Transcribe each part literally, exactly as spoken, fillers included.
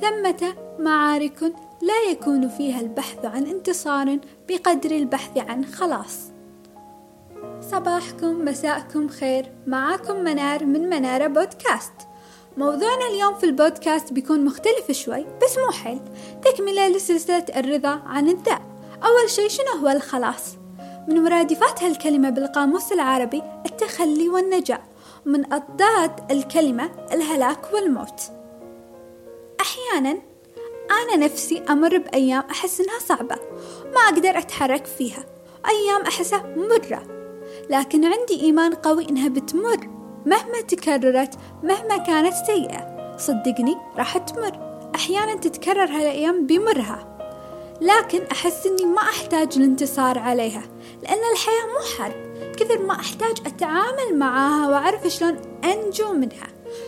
ثمة معارك لا يكون فيها البحث عن انتصار بقدر البحث عن خلاص. صباحكم مساءكم خير، معاكم منار من منارة بودكاست. موضوعنا اليوم في البودكاست بيكون مختلف شوي بس مو حيل، تكملة لسلسلة الرضا عن الداء. أول شيء شنو هو الخلاص؟ من مرادفات هالكلمة بالقاموس العربي التخلي والنجاة، من أضداد الكلمة الهلاك والموت. أحيانا أنا نفسي أمر بأيام أحس إنها صعبة ما أقدر أتحرك فيها، أيام أحسها مرة، لكن عندي إيمان قوي إنها بتمر مهما تكررت، مهما كانت سيئة صدقني راح تمر. أحيانا تتكرر هالأيام بمرها، لكن أحس إني ما أحتاج الانتصار عليها لأن الحياة مو حرب، كثر ما أحتاج أتعامل معاها وأعرف شلون أنجو منها،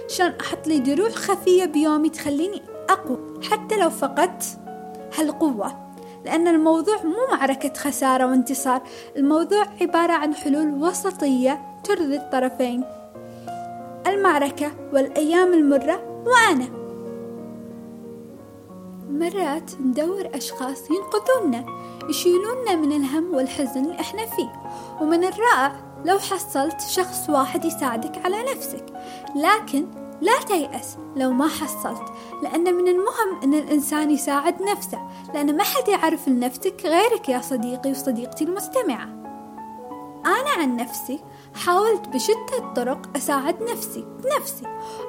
شلون أحط لي دروع خفية بيومي تخليني أقوى حتى لو فقدت هالقوة، لأن الموضوع مو معركة خسارة وانتصار، الموضوع عبارة عن حلول وسطية ترضي الطرفين، المعركة والأيام المرة. وأنا مرات ندور أشخاص ينقذوننا، يشيلوننا من الهم والحزن اللي احنا فيه، ومن الرائع لو حصلت شخص واحد يساعدك على نفسك، لكن لا تيأس لو ما حصلت، لأن من المهم أن الإنسان يساعد نفسه، لأن ما حد يعرف لنفسك غيرك يا صديقي وصديقتي المستمعة. أنا عن نفسي حاولت بشتى الطرق أساعد نفسي بنفسي.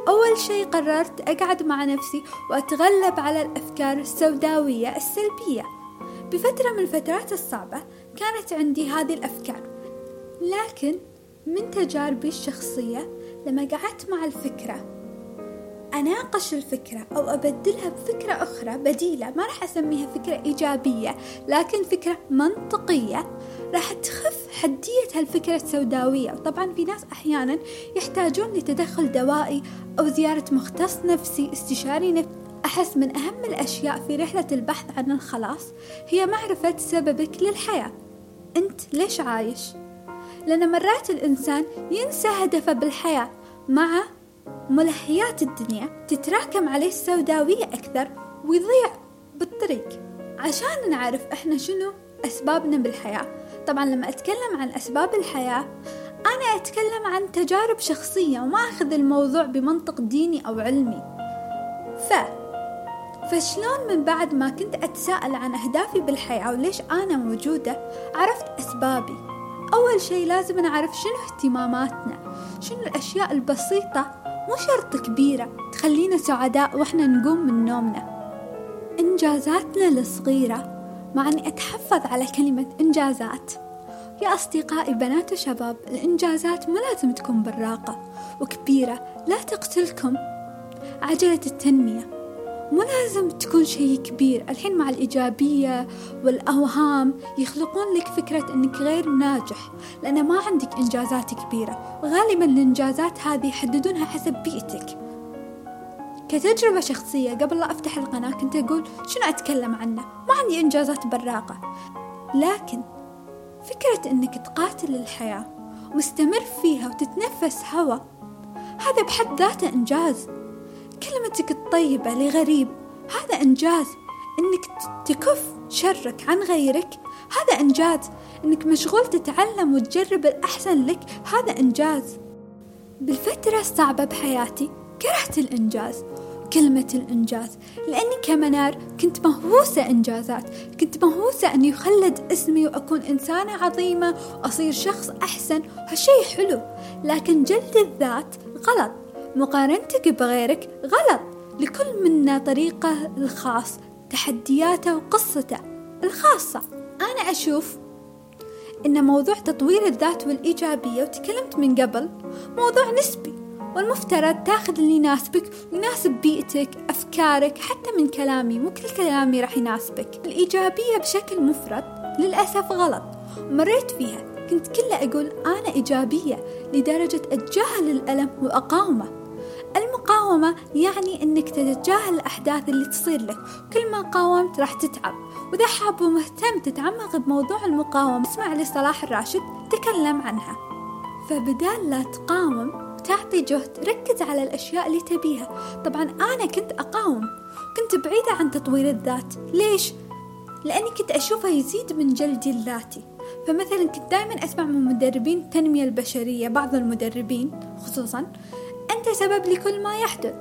أول شيء قررت أقعد مع نفسي وأتغلب على الأفكار السوداوية السلبية. بفترة من الفترات الصعبة كانت عندي هذه الأفكار، لكن من تجاربي الشخصية لما قعدت مع الفكرة أناقش الفكرة أو أبدلها بفكرة أخرى بديلة، ما راح أسميها فكرة إيجابية لكن فكرة منطقية، راح تخف حدية هالفكرة السوداوية. وطبعا في ناس أحيانا يحتاجون لتدخل دوائي أو زيارة مختص نفسي استشاري نفسي. أحس من أهم الأشياء في رحلة البحث عن الخلاص هي معرفة سببك للحياة، أنت ليش عايش؟ لأن مرات الإنسان ينسى هدفه بالحياة، مع ملهيات الدنيا تتراكم عليه السوداوية أكثر ويضيع بالطريق. عشان نعرف إحنا شنو أسبابنا بالحياة، طبعا لما أتكلم عن أسباب الحياة أنا أتكلم عن تجارب شخصية وما أخذ الموضوع بمنطق ديني أو علمي. ف فشلون من بعد ما كنت أتساءل عن أهدافي بالحياة وليش أنا موجودة عرفت أسبابي. أول شيء لازم نعرف شنو اهتماماتنا، شنو الأشياء البسيطة مو شرط كبيرة تخلينا سعداء وإحنا نقوم من نومنا. إنجازاتنا الصغيرة، مع أني أتحفظ على كلمة إنجازات يا أصدقائي بنات وشباب، الإنجازات مو لازم تكون براقة وكبيرة لا تقتلكم عجلة التنمية، مو لازم تكون شيء كبير. الحين مع الإيجابية والأوهام يخلقون لك فكرة أنك غير ناجح لأن ما عندك إنجازات كبيرة، وغالبا الإنجازات هذه يحددونها حسب بيئتك. كتجربة شخصية قبل لا أفتح القناة كنت أقول شنو أتكلم عنه، ما عندي إنجازات براقة، لكن فكرة أنك تقاتل الحياة مستمر فيها وتتنفس هوا هذا بحد ذاته إنجاز. كلمتك الطيبة لغريب هذا إنجاز، إنك تكف شرك عن غيرك هذا إنجاز، إنك مشغول تتعلم وتجرب الأحسن لك هذا إنجاز. بالفترة الصعبة بحياتي كرهت الإنجاز وكلمة الإنجاز، لأني كمنار كنت مهووسة إنجازات، كنت مهووسة أن يخلد اسمي وأكون إنسانة عظيمة وأصير شخص أحسن، هالشي حلو، لكن جلد الذات غلط، مقارنتك بغيرك غلط، لكل منا طريقه الخاص، تحدياته وقصته الخاصة. أنا أشوف إن موضوع تطوير الذات والإيجابية وتكلمت من قبل موضوع نسبي، والمفترض تاخذ اللي يناسبك ويناسب بيئتك أفكارك. حتى من كلامي مو كل كلامي راح يناسبك. الإيجابية بشكل مفرط للأسف غلط، مريت فيها، كنت كله أقول أنا إيجابية لدرجة أتجاهل الألم وأقاومه. المقاومة يعني أنك تتجاهل الأحداث اللي تصير لك، كل ما قاومت راح تتعب، وإذا حاب ومهتم تتعمق بموضوع المقاومة اسمع لصلاح الراشد تكلم عنها. فبدال لا تقاوم تعطي جهد، ركز على الأشياء اللي تبيها. طبعا أنا كنت أقاوم، كنت بعيدة عن تطوير الذات. ليش؟ لأني كنت أشوفها يزيد من جلدي الذاتي. فمثلا كنت دائما أسمع من مدربين التنمية البشرية، بعض المدربين خصوصا، أنت سبب لكل ما يحدث،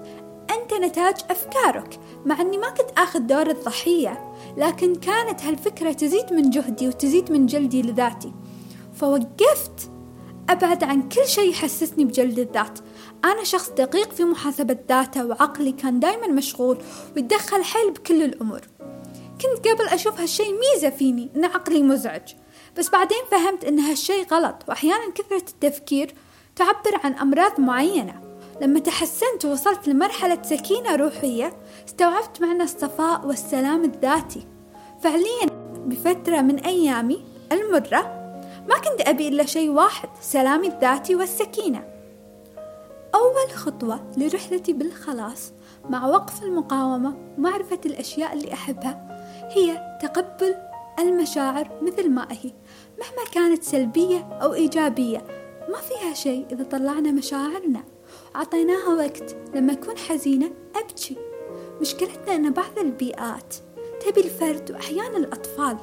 أنت نتاج أفكارك. مع أني ما كنت أخذ دور الضحية، لكن كانت هالفكرة تزيد من جهدي وتزيد من جلدي لذاتي. فوقفت أبعد عن كل شيء يحسسني بجلد الذات. أنا شخص دقيق في محاسبة ذاته، وعقلي كان دايما مشغول ويتدخل حيل بكل الأمور. كنت قبل أشوف هالشي ميزة فيني، إن عقلي مزعج، بس بعدين فهمت إن هالشي غلط. وأحيانا كثرة التفكير تعبر عن أمراض معينة. لما تحسنت ووصلت لمرحلة سكينة روحية، استوعبت معنى الصفاء والسلام الذاتي. فعليا بفترة من أيامي المرة ما كنت أبي إلا شيء واحد، سلامي الذاتي والسكينة. أول خطوة لرحلتي بالخلاص مع وقف المقاومة ومعرفة الأشياء اللي أحبها هي تقبل المشاعر مثل ما هي، مهما كانت سلبية أو إيجابية. ما فيها شيء إذا طلعنا مشاعرنا وعطيناها وقت. لما أكون حزينة أبكي. مشكلتنا أن بعض البيئات تبي الفرد، وأحيانا الأطفال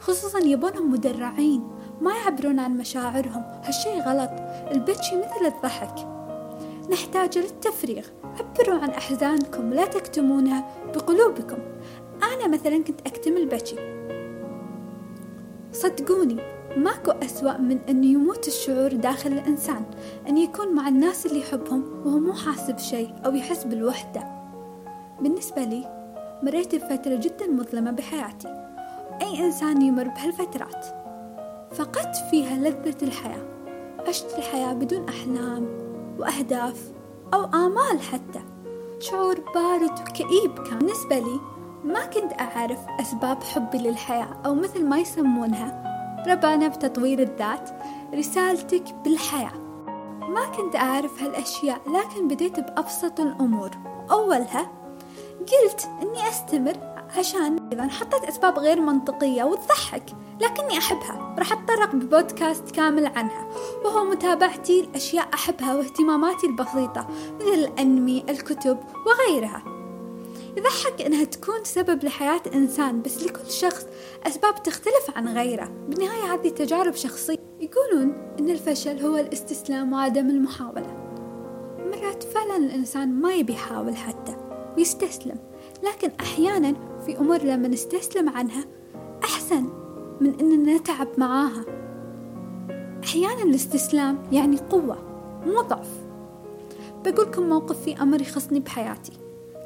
خصوصا يبونهم مدرعين، ما يعبرون عن مشاعرهم. هالشي غلط. البكي مثل الضحك، نحتاج للتفريغ. عبروا عن أحزانكم، لا تكتمونها بقلوبكم. أنا مثلا كنت أكتم البكي. صدقوني ماكو أسوأ من أن يموت الشعور داخل الإنسان، أن يكون مع الناس اللي يحبهم وهو مو حاسب شيء أو يحس بالوحدة. بالنسبة لي مريت بفترة جدا مظلمة بحياتي، أي إنسان يمر بهالفترات. فقدت فيها لذة الحياة، عشت الحياة بدون أحلام وأهداف أو آمال حتى. شعور بارد وكئيب كان بالنسبة لي. ما كنت أعرف أسباب حبي للحياة، أو مثل ما يسمونها ربانا بتطوير الذات، رسالتك بالحياة. ما كنت أعرف هالأشياء، لكن بديت بأبسط الأمور. أولها قلت أني أستمر عشان إذا حطيت أسباب غير منطقية وتضحك، لكني أحبها. رح أتطرق ببودكاست كامل عنها، وهو متابعتي الأشياء أحبها واهتماماتي البسيطة مثل الأنمي، الكتب وغيرها. يضحك إنها تكون سبب لحياة إنسان، بس لكل شخص أسباب تختلف عن غيره. بالنهاية هذه تجارب شخصية. يقولون إن الفشل هو الاستسلام وعدم المحاولة. مرات فعلا الإنسان ما يبي يحاول حتى ويستسلم، لكن أحيانا في أمور لما نستسلم عنها أحسن من أننا نتعب معاها. أحيانا الاستسلام يعني قوة مو ضعف. بقولكم موقف في أمر يخصني بحياتي،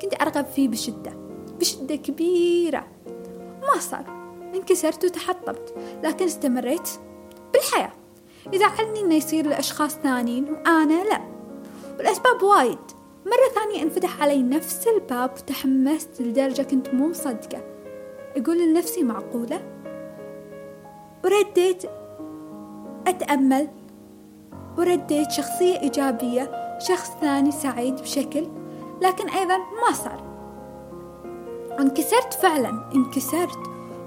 كنت أرغب فيه بشدة بشدة كبيرة. ما صار، انكسرت وتحطمت، لكن استمريت بالحياة. يزعلني أنه يصير لأشخاص ثانيين وأنا لا، والأسباب وايد. مرة ثانية انفتح علي نفس الباب وتحمست لدرجة كنت مو مصدقة. أقول لنفسي معقولة؟ ورديت أتأمل، ورديت شخصية إيجابية، شخص ثاني سعيد بشكل، لكن أيضا ما صار. انكسرت فعلا، انكسرت.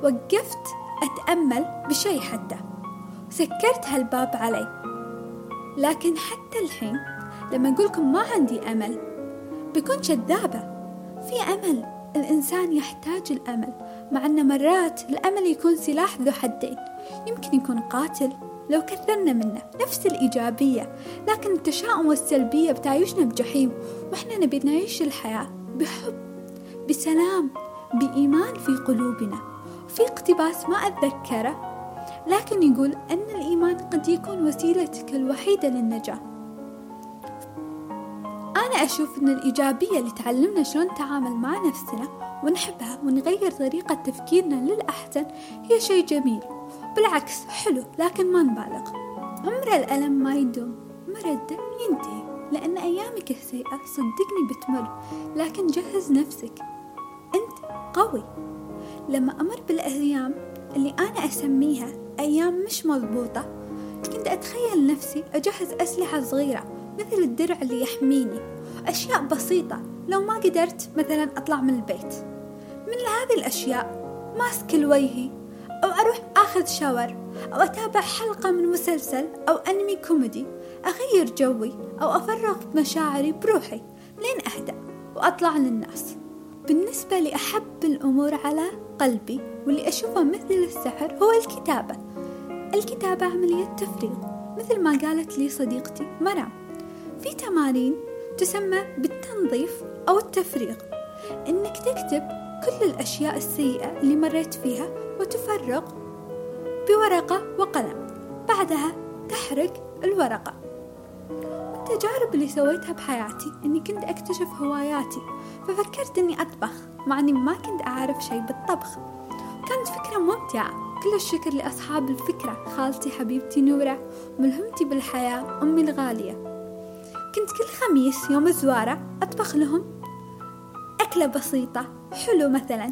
وقفت أتأمل بشيء حتى سكرت هالباب علي. لكن حتى الحين لما أقولكم ما عندي أمل بكون كذابة. في أمل، الإنسان يحتاج الأمل، مع أن مرات الأمل يكون سلاح ذو حدين، يمكن يكون قاتل لو كثرنا منه. نفس الإيجابية، لكن التشاؤم والسلبية بتعيشنا بجحيم. وإحنا نبي نعيش الحياة بحب، بسلام، بإيمان في قلوبنا. في اقتباس ما أتذكره، لكن يقول أن الإيمان قد يكون وسيلتك الوحيدة للنجاة. أنا أشوف أن الإيجابية اللي تعلمنا شلون نتعامل مع نفسنا ونحبها ونغير طريقة تفكيرنا للأحسن هي شيء جميل، بالعكس حلو، لكن ما نبالغ. عمر الألم ما يدوم، عمر الدم ينتهي. لأن أيامك السيئة صدقني بتمر، لكن جهز نفسك، أنت قوي. لما أمر بالأيام اللي أنا أسميها أيام مش مضبوطة، كنت أتخيل نفسي أجهز أسلحة صغيرة مثل الدرع اللي يحميني، أشياء بسيطة. لو ما قدرت مثلا أطلع من البيت، من هذه الأشياء، ماسك وجهي، أو أروح أخذ شاور، أو أتابع حلقة من مسلسل أو أنمي كوميدي. أغير جوي أو أفرغ مشاعري بروحي لين أهدأ وأطلع للناس. بالنسبة لأحب الأمور على قلبي واللي أشوفه مثل السحر هو الكتابة. الكتابة عملية تفريغ مثل ما قالت لي صديقتي مرام. في تمارين تسمى بالتنظيف أو التفريغ، إنك تكتب كل الأشياء السيئة اللي مريت فيها وتفرغ بورقة وقلم، بعدها تحرق الورقة. التجارب اللي سويتها بحياتي إني كنت أكتشف هواياتي، ففكرت إني أطبخ مع إني ما كنت أعرف شيء بالطبخ. كانت فكرة ممتعة. كل الشكر لأصحاب الفكرة، خالتي حبيبتي نورة، ملهمتي بالحياة أمي الغالية. كنت كل خميس يوم الزوارة أطبخ لهم أكلة بسيطة حلو مثلا.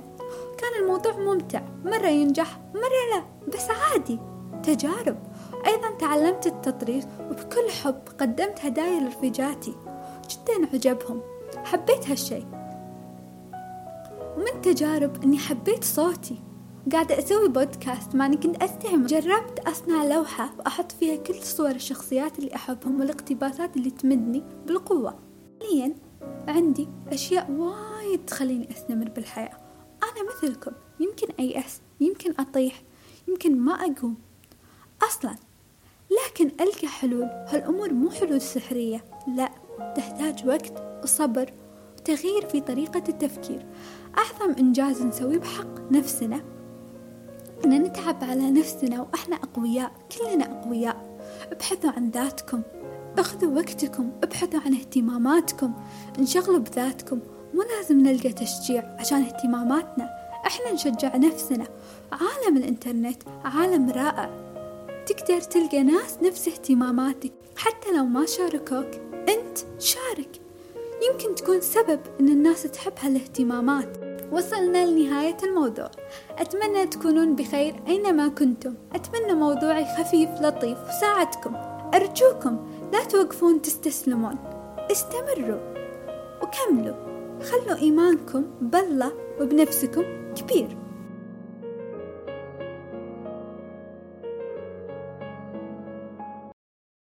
كان الموضوع ممتع، مرة ينجح مرة لا، بس عادي تجارب. أيضا تعلمت التطريز وبكل حب قدمت هدايا لرفيجاتي، جدا عجبهم، حبيت هالشي. ومن تجارب أني حبيت صوتي، قاعدة أسوي بودكاست ما أنا كنت أستعمل. جربت أصنع لوحة وأحط فيها كل صور الشخصيات اللي أحبهم والاقتباسات اللي تمدني بالقوة. حاليا عندي أشياء وايد تخليني أستمر بالحياة. أنا مثلكم يمكن أيأس، يمكن أطيح، يمكن ما أقوم أصلا، لكن ألقى حلول. هالأمور مو حلول سحرية، لا، تحتاج وقت وصبر وتغيير في طريقة التفكير. أعظم إنجاز نسويه بحق نفسنا أن نتعب على نفسنا وإحنا أقوياء. كلنا أقوياء. ابحثوا عن ذاتكم، اخذوا وقتكم، ابحثوا عن اهتماماتكم، انشغلوا بذاتكم. مو لازم نلقى تشجيع عشان اهتماماتنا، إحنا نشجع نفسنا. عالم الإنترنت عالم رائع، تقدر تلقى ناس نفس اهتماماتك. حتى لو ما شاركوك أنت شارك، يمكن تكون سبب أن الناس تحب هالاهتمامات. وصلنا لنهاية الموضوع، أتمنى تكونون بخير أينما كنتم. أتمنى موضوعي خفيف لطيف وساعدكم. أرجوكم لا توقفون تستسلمون، استمروا وكملوا، خلوا إيمانكم بالله وبنفسكم كبير.